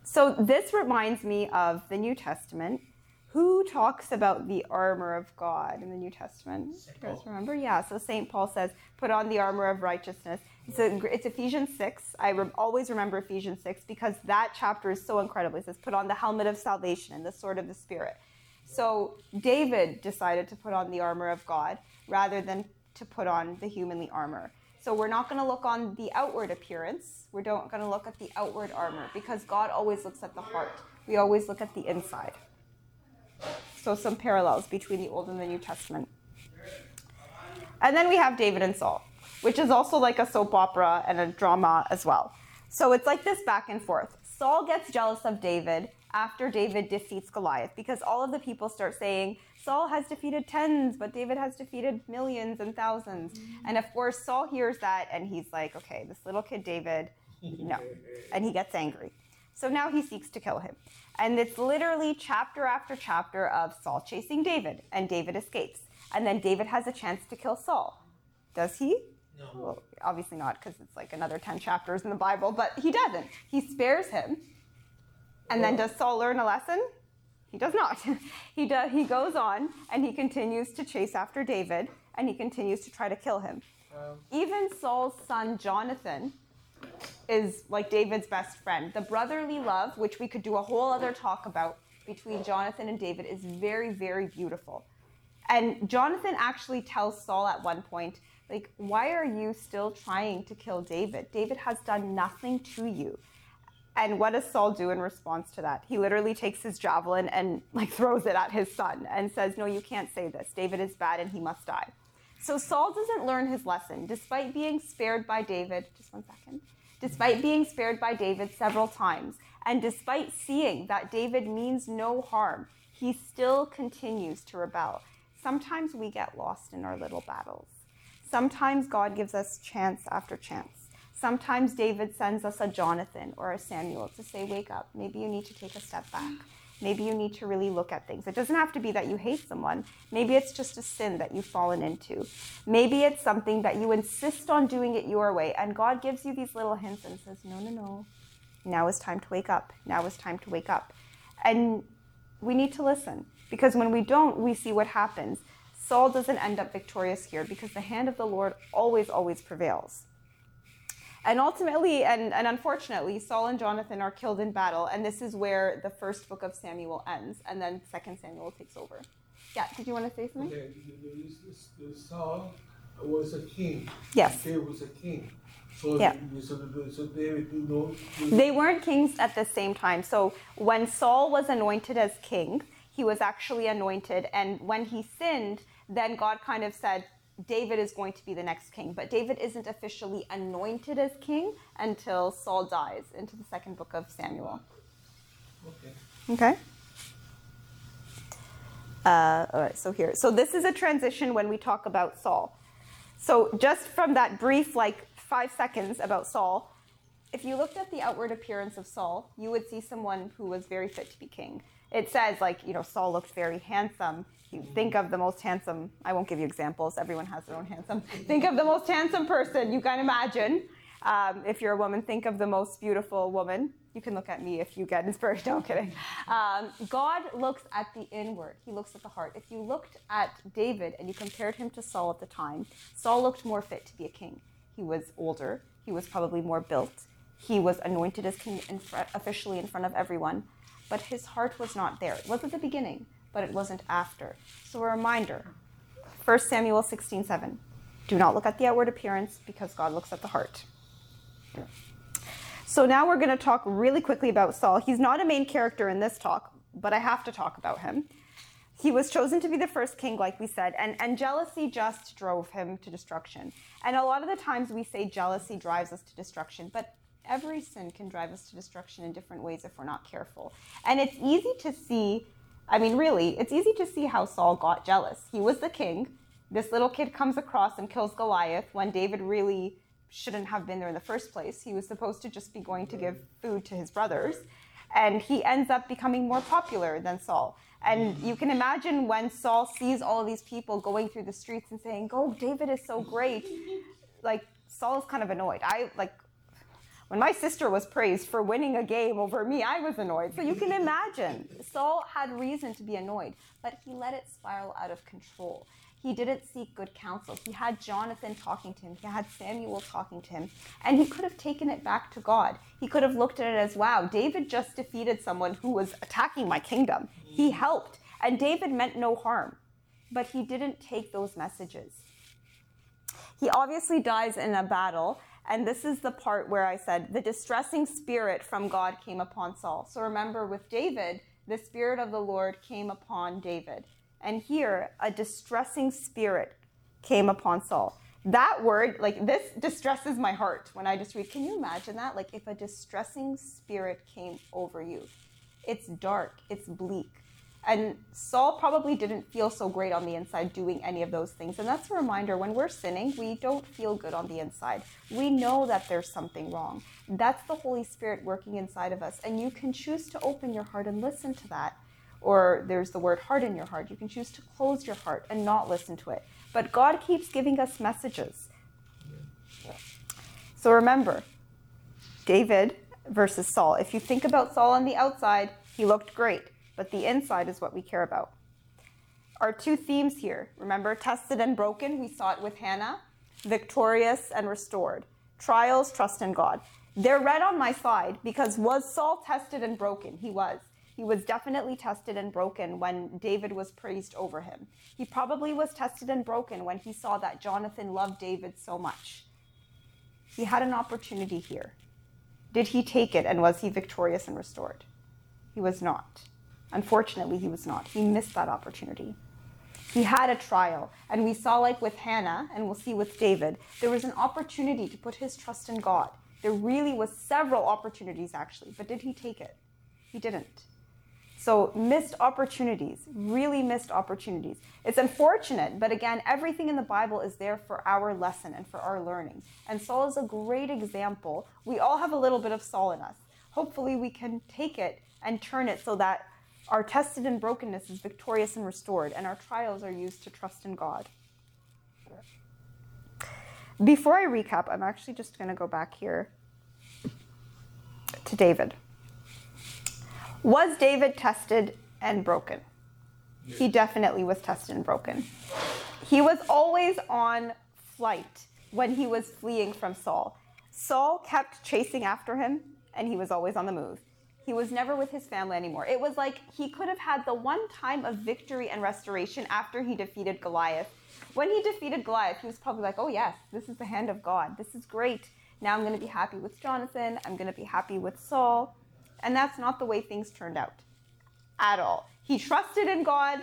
So this reminds me of the New Testament. Who talks about the armor of God in the New Testament? Do you guys remember? Yeah, so Saint Paul says, put on the armor of righteousness. So it's Ephesians six. I re- always remember Ephesians six because that chapter is so incredible. It says, put on the helmet of salvation and the sword of the Spirit. So David decided to put on the armor of God rather than to put on the humanly armor. So we're not going to look on the outward appearance. We're not going to look at the outward armor because God always looks at the heart. We always look at the inside. So some parallels between the Old and the New Testament. And then we have David and Saul, which is also like a soap opera and a drama as well. So it's like this back and forth. Saul gets jealous of David after David defeats Goliath because all of the people start saying, Saul has defeated tens, but David has defeated millions and thousands. Mm-hmm. And of course, Saul hears that and he's like, okay, this little kid David, no. And he gets angry. So now he seeks to kill him. And it's literally chapter after chapter of Saul chasing David, and David escapes. And then David has a chance to kill Saul. Does he? No. Well, obviously not, because it's like another ten chapters in the Bible, but he doesn't. He spares him. And then does Saul learn a lesson? He does not. he, do, he goes on, and he continues to chase after David, and he continues to try to kill him. Um. Even Saul's son, Jonathan, is like David's best friend. The brotherly love, which we could do a whole other talk about between Jonathan and David, is very, very beautiful. And Jonathan actually tells Saul at one point, like, why are you still trying to kill David? David has done nothing to you. And what does Saul do in response to that? He literally takes his javelin and like throws it at his son and says, no, you can't say this. David is bad and he must die. So Saul doesn't learn his lesson, despite being spared by David, just one second, despite being spared by David several times, and despite seeing that David means no harm, he still continues to rebel. Sometimes we get lost in our little battles. Sometimes God gives us chance after chance. Sometimes David sends us a Jonathan or a Samuel to say, wake up, maybe you need to take a step back. Maybe you need to really look at things. It doesn't have to be that you hate someone. Maybe it's just a sin that you've fallen into. Maybe it's something that you insist on doing it your way, and God gives you these little hints and says, no, no, no, now is time to wake up. Now is time to wake up. And we need to listen, because when we don't, we see what happens. Saul doesn't end up victorious here because the hand of the Lord always, always prevails. And ultimately, and, and unfortunately, Saul and Jonathan are killed in battle, and this is where the first book of Samuel ends, and then Second Samuel takes over. Yeah, did you want to say something? Okay. Saul was a king. Yes. David was a king. So, yeah. so, so David, you know, David. They weren't kings at the same time. So when Saul was anointed as king, he was actually anointed, and when he sinned, then God kind of said, David is going to be the next king, but David isn't officially anointed as king until Saul dies into the second book of Samuel. Okay. Okay. Uh, all right. So here, so this is a transition when we talk about Saul. So just from that brief, like five seconds about Saul, if you looked at the outward appearance of Saul, you would see someone who was very fit to be king. It says, like, you know, Saul looked very handsome. You think of the most handsome, I won't give you examples, everyone has their own handsome. Think of the most handsome person you can imagine. Um, if you're a woman, think of the most beautiful woman. You can look at me if you get inspired, no, I'm kidding. Um, God looks at the inward, he looks at the heart. If you looked at David and you compared him to Saul at the time, Saul looked more fit to be a king. He was older, he was probably more built. He was anointed as king in fr- officially in front of everyone. But his heart was not there. It was at the beginning, but it wasn't after. So a reminder, First Samuel sixteen seven. Do not look at the outward appearance because God looks at the heart. So now we're going to talk really quickly about Saul. He's not a main character in this talk, but I have to talk about him. He was chosen to be the first king, like we said, and, and jealousy just drove him to destruction. And a lot of the times we say jealousy drives us to destruction, but every sin can drive us to destruction in different ways if we're not careful. And it's easy to see, I mean, really, it's easy to see how Saul got jealous. He was the king. This little kid comes across and kills Goliath when David really shouldn't have been there in the first place. He was supposed to just be going to give food to his brothers. And he ends up becoming more popular than Saul. And you can imagine when Saul sees all these people going through the streets and saying, oh, David is so great. Like, Saul is kind of annoyed. I, like... When my sister was praised for winning a game over me, I was annoyed. So you can imagine, Saul had reason to be annoyed, but he let it spiral out of control. He didn't seek good counsel. He had Jonathan talking to him. He had Samuel talking to him. And he could have taken it back to God. He could have looked at it as, wow, David just defeated someone who was attacking my kingdom. He helped. And David meant no harm. But he didn't take those messages. He obviously dies in a battle. And this is the part where I said the distressing spirit from God came upon Saul. So remember, with David, the spirit of the Lord came upon David. And here, a distressing spirit came upon Saul. That word, like, this distresses my heart when I just read. Can you imagine that? Like, if a distressing spirit came over you, it's dark, it's bleak. And Saul probably didn't feel so great on the inside doing any of those things. And that's a reminder, when we're sinning, we don't feel good on the inside. We know that there's something wrong. That's the Holy Spirit working inside of us. And you can choose to open your heart and listen to that. Or there's the word harden your heart. You can choose to close your heart and not listen to it. But God keeps giving us messages. So remember, David versus Saul. If you think about Saul on the outside, he looked great. But the inside is what we care about. Our two themes here, remember, tested and broken, we saw it with Hannah, victorious and restored. Trials, trust in God. They're red on my side because was Saul tested and broken? He was. He was definitely tested and broken when David was praised over him. He probably was tested and broken when he saw that Jonathan loved David so much. He had an opportunity here. Did he take it, and was he victorious and restored? He was not. Unfortunately, he was not. He missed that opportunity. He had a trial. And we saw, like with Hannah, and we'll see with David, there was an opportunity to put his trust in God. There really was several opportunities, actually. But did he take it? He didn't. So missed opportunities, really missed opportunities. It's unfortunate, but again, everything in the Bible is there for our lesson and for our learning. And Saul is a great example. We all have a little bit of Saul in us. Hopefully, we can take it and turn it so that Our tested and brokenness is victorious and restored, and our trials are used to trust in God. Before I recap, I'm actually just going to go back here to David. Was David tested and broken? Yes. He definitely was tested and broken. He was always on flight when he was fleeing from Saul. Saul kept chasing after him, and he was always on the move. He was never with his family anymore. It was like he could have had the one time of victory and restoration after he defeated Goliath. When he defeated Goliath, he was probably like, oh yes, this is the hand of God. This is great. Now I'm going to be happy with Jonathan. I'm going to be happy with Saul. And that's not the way things turned out at all. He trusted in God,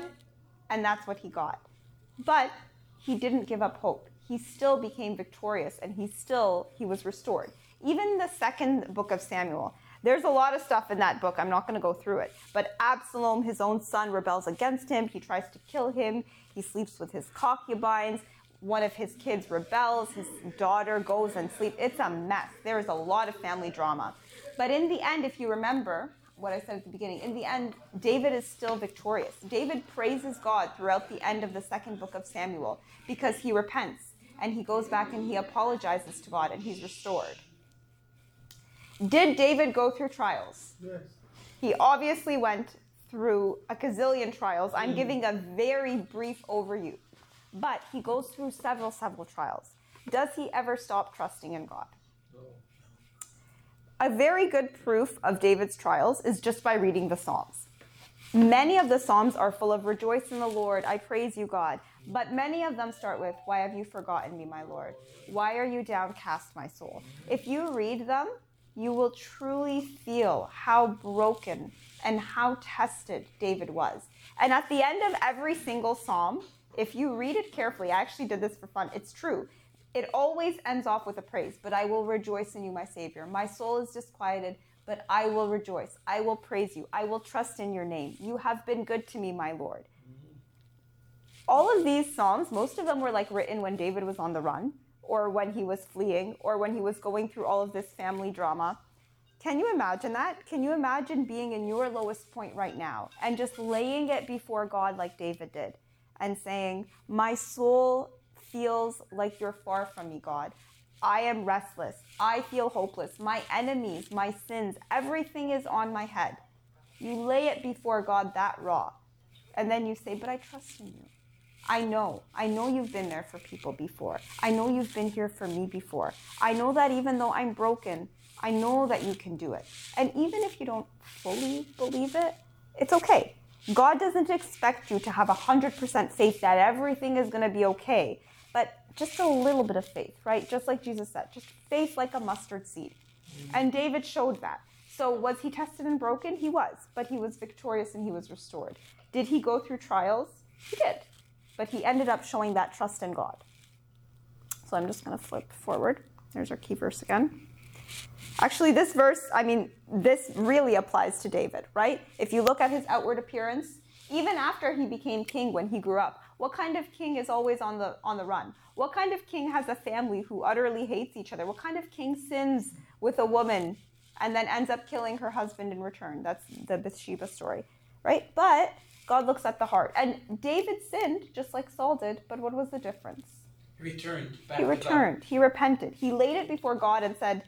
and that's what he got. But he didn't give up hope. He still became victorious, and he still, he was restored. Even the second book of Samuel, there's a lot of stuff in that book. I'm not going to go through it. But Absalom, his own son, rebels against him. He tries to kill him. He sleeps with his concubines. One of his kids rebels. His daughter goes and sleeps. It's a mess. There is a lot of family drama. But in the end, if you remember what I said at the beginning, in the end, David is still victorious. David praises God throughout the end of the second book of Samuel because he repents and he goes back and he apologizes to God and he's restored. Did David go through trials? Yes. He obviously went through a gazillion trials. I'm giving a very brief overview. But he goes through several, several trials. Does he ever stop trusting in God? No. A very good proof of David's trials is just by reading the Psalms. Many of the Psalms are full of rejoice in the Lord, I praise you, God. But many of them start with, why have you forgotten me, my Lord? Why are you downcast, my soul? If you read them, you will truly feel how broken and how tested David was. And at the end of every single Psalm, if you read it carefully, I actually did this for fun, it's true. It always ends off with a praise, but I will rejoice in you, my Savior. My soul is disquieted, but I will rejoice. I will praise you. I will trust in your name. You have been good to me, my Lord. All of these Psalms, most of them were like written when David was on the run, or when he was fleeing, or when he was going through all of this family drama. Can you imagine that? Can you imagine being in your lowest point right now and just laying it before God like David did and saying, my soul feels like you're far from me, God. I am restless. I feel hopeless. My enemies, my sins, everything is on my head. You lay it before God that raw. And then you say, but I trust in you. I know. I know you've been there for people before. I know you've been here for me before. I know that even though I'm broken, I know that you can do it. And even if you don't fully believe it, it's okay. God doesn't expect you to have one hundred percent faith that everything is going to be okay, but just a little bit of faith, right? Just like Jesus said, just faith like a mustard seed. And David showed that. So was he tested and broken? He was, but he was victorious and he was restored. Did he go through trials? He did. But he ended up showing that trust in God. So I'm just going to flip forward. There's our key verse again. Actually, this verse, I mean, this really applies to David, right? If you look at his outward appearance, even after he became king when he grew up, what kind of king is always on the on the run? What kind of king has a family who utterly hates each other? What kind of king sins with a woman and then ends up killing her husband in return? That's the Bathsheba story, right? But God looks at the heart. And David sinned, just like Saul did, but what was the difference? He returned. Back he returned. He repented. He laid it before God and said,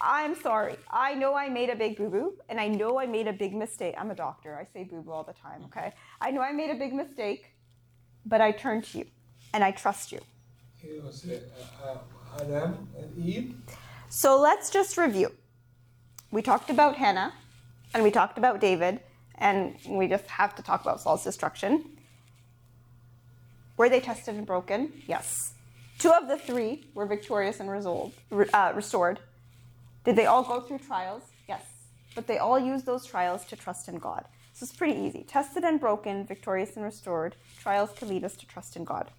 I'm sorry. I know I made a big boo-boo, and I know I made a big mistake. I'm a doctor. I say boo-boo all the time, okay? I know I made a big mistake, but I turn to you, and I trust you. It was uh, Adam and Eve. So let's just review. We talked about Hannah, and we talked about David, and we just have to talk about Saul's destruction. Were they tested and broken? Yes. Two of the three were victorious and resolved, uh, restored. Did they all go through trials? Yes. But they all used those trials to trust in God. So it's pretty easy. Tested and broken, victorious and restored. Trials can lead us to trust in God.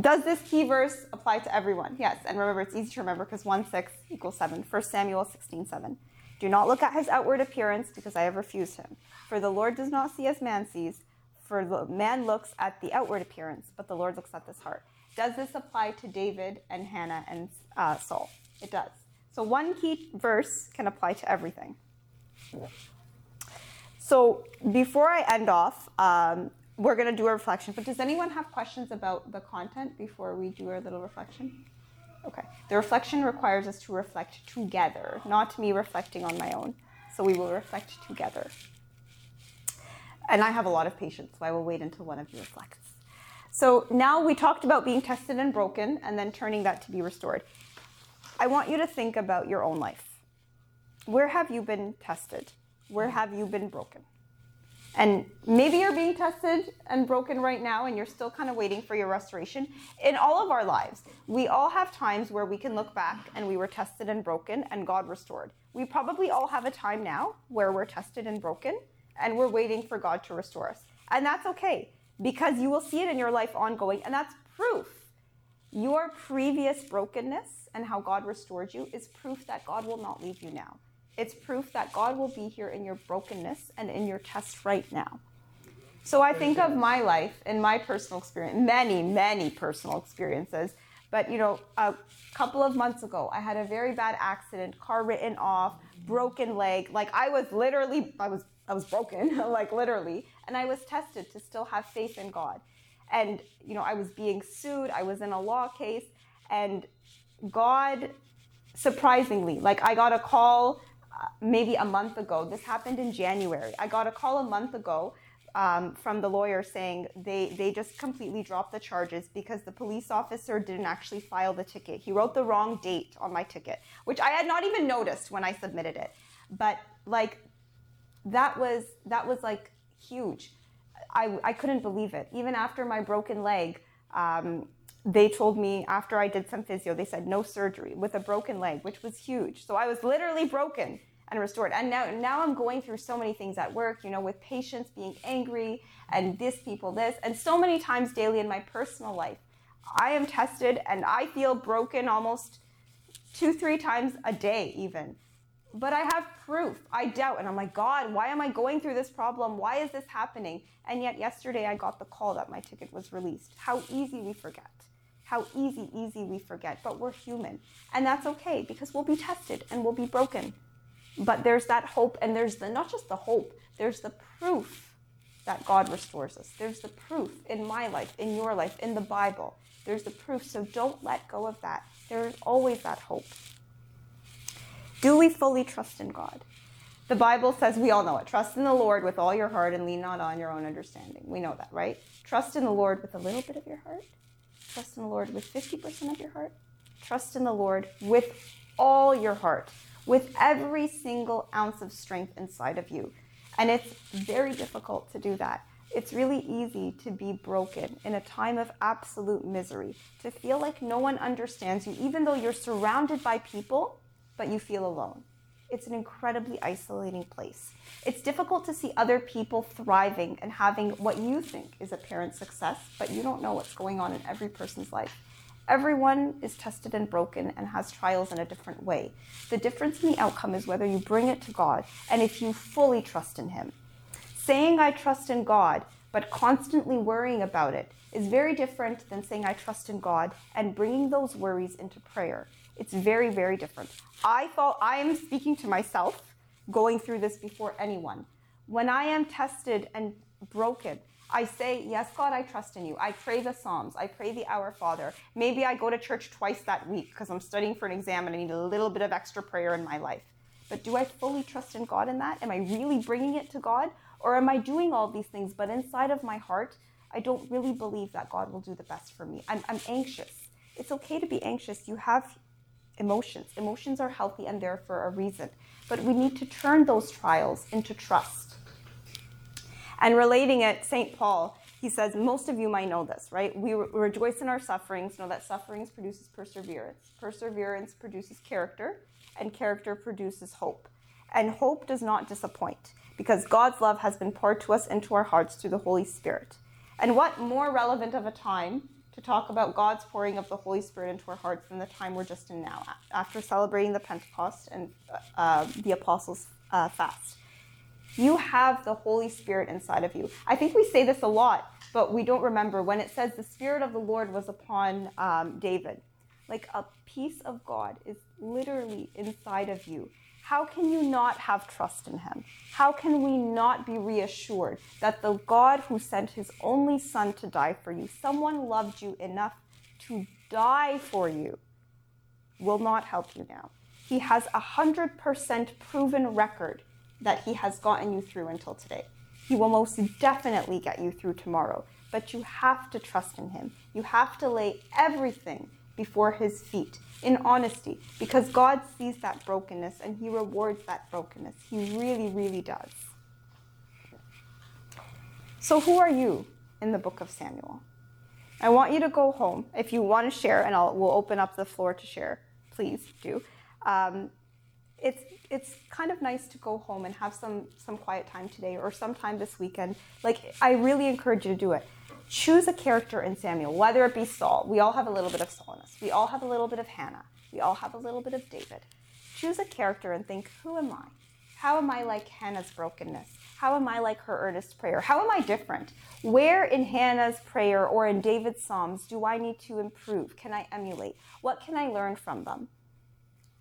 Does this key verse apply to everyone? Yes. And remember, it's easy to remember because one six equals seven. First Samuel sixteen seven. Do not look at his outward appearance, because I have refused him. For the Lord does not see as man sees, for the man looks at the outward appearance, but the Lord looks at his heart. Does this apply to David and Hannah and uh, Saul? It does. So one key verse can apply to everything. So before I end off, um, we're going to do a reflection. But does anyone have questions about the content before we do our little reflection? Okay. The reflection requires us to reflect together, not me reflecting on my own. So we will reflect together. And I have a lot of patience, so I will wait until one of you reflects. So now we talked about being tested and broken and then turning that to be restored. I want you to think about your own life. Where have you been tested? Where have you been broken? And maybe you're being tested and broken right now and you're still kind of waiting for your restoration. In all of our lives, we all have times where we can look back and we were tested and broken and God restored. We probably all have a time now where we're tested and broken and we're waiting for God to restore us. And that's okay, because you will see it in your life ongoing, and that's proof. Your previous brokenness and how God restored you is proof that God will not leave you now. It's proof that God will be here in your brokenness and in your test right now. So I think of my life and my personal experience, many, many personal experiences. But, you know, a couple of months ago, I had a very bad accident, car written off, broken leg. Like I was literally, I was, I was broken, like literally. And I was tested to still have faith in God. And, you know, I was being sued. I was in a law case. And God, surprisingly, like I got a call maybe a month ago. This happened in January. I got a call a month ago um, from the lawyer saying they, they just completely dropped the charges because the police officer didn't actually file the ticket. He wrote the wrong date on my ticket, which I had not even noticed when I submitted it. But like that was that was like huge. I, I couldn't believe it. Even after my broken leg, um, they told me after I did some physio, they said no surgery with a broken leg, which was huge. So I was literally broken and restored. And now, now I'm going through so many things at work, you know, with patients being angry and this people, this, and so many times daily in my personal life, I am tested and I feel broken almost two, three times a day even. But I have proof. I doubt. And I'm like, God, why am I going through this problem? Why is this happening? And yet yesterday I got the call that my ticket was released. How easy we forget. How easy, easy we forget. But we're human. And that's okay, because we'll be tested and we'll be broken. But there's that hope, and there's the not just the hope, there's the proof that God restores us. There's the proof in my life, in your life, in the Bible. There's the proof. So don't let go of that. There's always that hope. Do we fully trust in God? The Bible says, we all know it, trust in the Lord with all your heart and lean not on your own understanding. We know that, right? Trust in the Lord with a little bit of your heart. Trust in the Lord with fifty percent of your heart. Trust in the Lord with all your heart, with every single ounce of strength inside of you. And it's very difficult to do that. It's really easy to be broken in a time of absolute misery, to feel like no one understands you, even though you're surrounded by people, but you feel alone. It's an incredibly isolating place. It's difficult to see other people thriving and having what you think is apparent success, but you don't know what's going on in every person's life. Everyone is tested and broken and has trials in a different way. The difference in the outcome is whether you bring it to God and if you fully trust in Him. Saying I trust in God, but constantly worrying about it is very different than saying I trust in God and bringing those worries into prayer. It's very, very different. I thought I am speaking to myself, going through this before anyone. When I am tested and broken, I say, yes, God, I trust in you. I pray the Psalms. I pray the Our Father. Maybe I go to church twice that week because I'm studying for an exam and I need a little bit of extra prayer in my life. But do I fully trust in God in that? Am I really bringing it to God? Or am I doing all these things, but inside of my heart, I don't really believe that God will do the best for me. I'm, I'm anxious. It's okay to be anxious. You have emotions. Emotions are healthy and there for a reason. But we need to turn those trials into trust. And relating it, Saint Paul, he says, most of you might know this, right? We re- rejoice in our sufferings, know that sufferings produces perseverance. Perseverance produces character, and character produces hope. And hope does not disappoint, because God's love has been poured to us into our hearts through the Holy Spirit. And what more relevant of a time to talk about God's pouring of the Holy Spirit into our hearts than the time we're just in now, after celebrating the Pentecost and uh, the Apostles' uh, fast. You have the Holy Spirit inside of you. I think we say this a lot, but we don't remember when it says the Spirit of the Lord was upon um, David. Like a piece of God is literally inside of you. How can you not have trust in him? How can we not be reassured that the God who sent his only son to die for you, someone loved you enough to die for you, will not help you now? He has a one hundred percent proven record that he has gotten you through until today. He will most definitely get you through tomorrow, but you have to trust in him. You have to lay everything before his feet in honesty, because God sees that brokenness and he rewards that brokenness. He really, really does. So who are you in the book of Samuel? I want you to go home. If you want to share, and I'll, we'll open up the floor to share, please do. Um, it's it's kind of nice to go home and have some, some quiet time today or sometime this weekend. Like, I really encourage you to do it. Choose a character in Samuel, whether it be Saul. We all have a little bit of Saul in us. We all have a little bit of Hannah. We all have a little bit of David. Choose a character and think, who am I? How am I like Hannah's brokenness? How am I like her earnest prayer? How am I different? Where in Hannah's prayer or in David's Psalms do I need to improve? Can I emulate? What can I learn from them?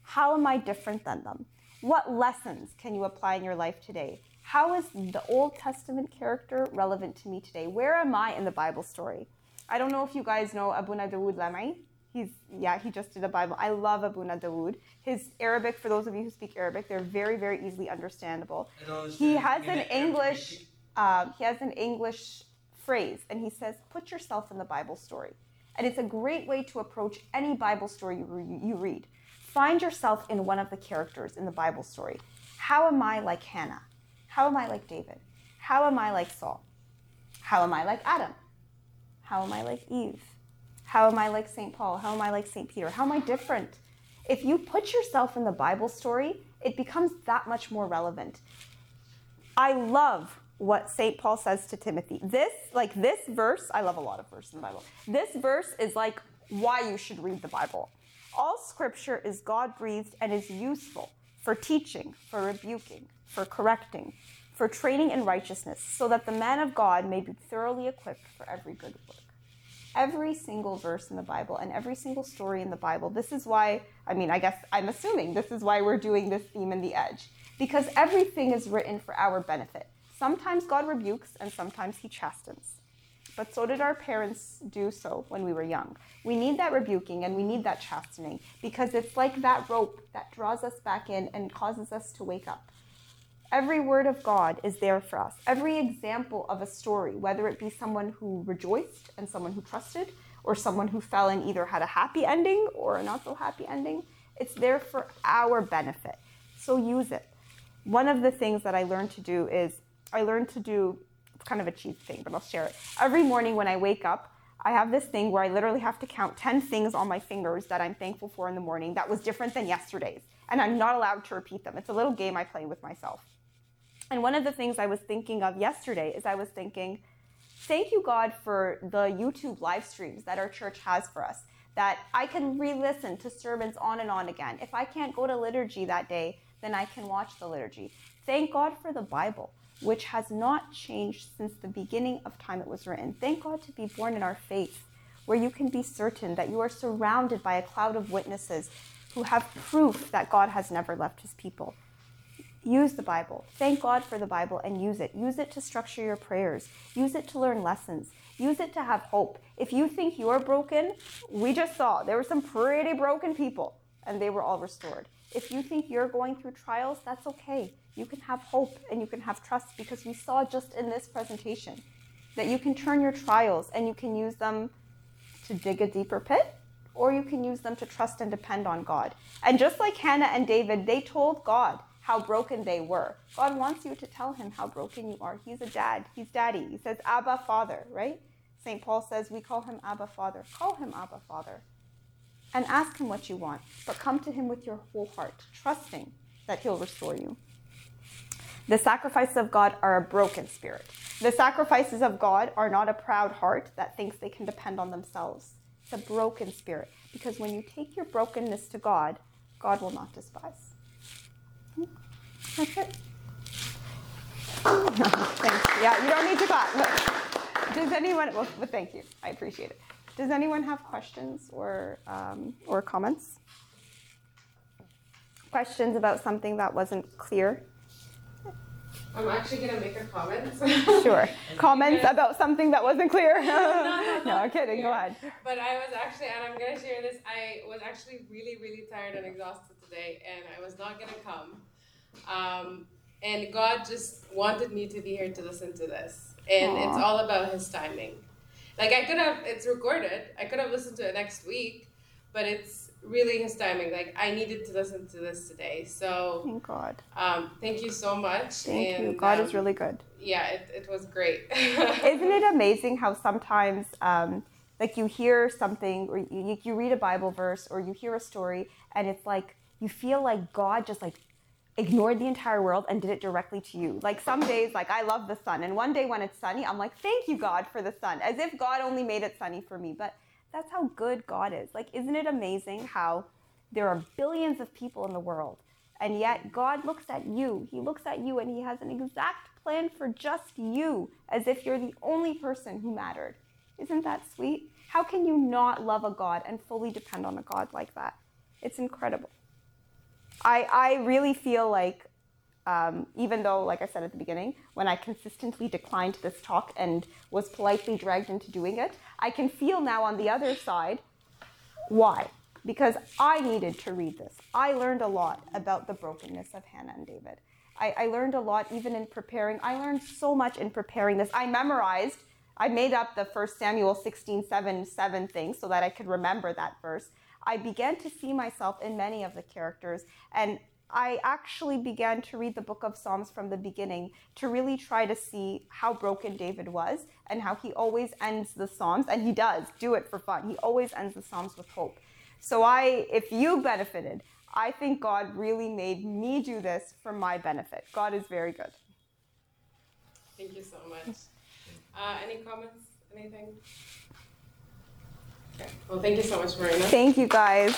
How am I different than them? What lessons can you apply in your life today? How is the Old Testament character relevant to me today? Where am I in the Bible story? I don't know if you guys know Abuna Dawood Lam'i. He's, yeah, he just did a Bible. I love Abuna Dawood. His Arabic, for those of you who speak Arabic, they're very, very easily understandable. He has an English, um, he has an English phrase, and he says, put yourself in the Bible story. And it's a great way to approach any Bible story you, you read. Find yourself in one of the characters in the Bible story. How am I like Hannah? How am I like David? How am I like Saul? How am I like Adam? How am I like Eve? How am I like Saint Paul? How am I like Saint Peter? How am I different? If you put yourself in the Bible story, it becomes that much more relevant. I love what Saint Paul says to Timothy. This, like this verse, I love a lot of verses in the Bible. This verse is like why you should read the Bible. All scripture is God-breathed and is useful for teaching, for rebuking, for correcting, for training in righteousness, so that the man of God may be thoroughly equipped for every good work. Every single verse in the Bible and every single story in the Bible. This is why, I mean, I guess I'm assuming this is why we're doing this theme in the Edge, because everything is written for our benefit. Sometimes God rebukes and sometimes he chastens. But so did our parents do so when we were young. We need that rebuking and we need that chastening, because it's like that rope that draws us back in and causes us to wake up. Every word of God is there for us. Every example of a story, whether it be someone who rejoiced and someone who trusted, or someone who fell and either had a happy ending or a not so happy ending, it's there for our benefit. So use it. One of the things that I learned to do is, I learned to do, it's kind of a cheap thing, but I'll share it. Every morning when I wake up, I have this thing where I literally have to count ten things on my fingers that I'm thankful for in the morning that was different than yesterday's. And I'm not allowed to repeat them. It's a little game I play with myself. And one of the things I was thinking of yesterday is I was thinking, thank you, God, for the YouTube live streams that our church has for us, that I can re-listen to sermons on and on again. If I can't go to liturgy that day, then I can watch the liturgy. Thank God for the Bible, which has not changed since the beginning of time it was written. Thank God to be born in our faith, where you can be certain that you are surrounded by a cloud of witnesses who have proof that God has never left his people. Use the Bible. Thank God for the Bible and use it. Use it to structure your prayers. Use it to learn lessons. Use it to have hope. If you think you're broken, we just saw there were some pretty broken people and they were all restored. If you think you're going through trials, that's okay. You can have hope and you can have trust, because we saw just in this presentation that you can turn your trials and you can use them to dig a deeper pit, or you can use them to trust and depend on God. And just like Hannah and David, they told God how broken they were. God wants you to tell him how broken you are. He's a dad. He's daddy. He says, Abba, Father, right? Saint Paul says we call him Abba, Father. Call him Abba, Father. And ask him what you want, but come to him with your whole heart, trusting that he'll restore you. The sacrifices of God are a broken spirit. The sacrifices of God are not a proud heart that thinks they can depend on themselves. It's a broken spirit, because when you take your brokenness to God, God will not despise. That's it. Thanks. Yeah, you don't need to clap. But does anyone? Well, but thank you. I appreciate it. Does anyone have questions or um, or comments? questions about something that wasn't clear? I'm actually going to make a comment. Sure. Comments gonna... about something that wasn't clear? no, no, I'm kidding. Go ahead. But I was actually, and I'm going to share this, I was actually really, really tired and exhausted today, and I was not going to come. Um, and God just wanted me to be here to listen to this. And Aww. It's all about His timing. Like, I could have, it's recorded. I could have listened to it next week, but it's really His timing. Like, I needed to listen to this today. So thank God. Um, thank you so much. Thank and, you. God um, is really good. Yeah, it, it was great. Isn't it amazing how sometimes, um, like, you hear something, or you, you read a Bible verse, or you hear a story, and it's like, you feel like God just, like, ignored the entire world and did it directly to you. Like, some days, like, I love the sun, and one day when it's sunny, I'm like, thank you, God, for the sun, as if God only made it sunny for me. But that's how good God is. Like, isn't it amazing how there are billions of people in the world, and yet God looks at you. He looks at you, and He has an exact plan for just you, as if you're the only person who mattered. Isn't that sweet? How can you not love a God and fully depend on a God like that? It's incredible. I, I really feel like, um, even though, like I said at the beginning, when I consistently declined this talk and was politely dragged into doing it, I can feel now on the other side why. Because I needed to read this. I learned a lot about the brokenness of Hannah and David. I, I learned a lot even in preparing. I learned so much in preparing this. I memorized, I made up the First Samuel sixteen seven seven thing so that I could remember that verse. I began to see myself in many of the characters, and I actually began to read the book of Psalms from the beginning to really try to see how broken David was and how he always ends the Psalms, and he does do it for fun. He always ends the Psalms with hope. So I, if you benefited, I think God really made me do this for my benefit. God is very good. Thank you so much. Uh, any comments? Anything? Well, thank you so much, Marina. Thank you, guys.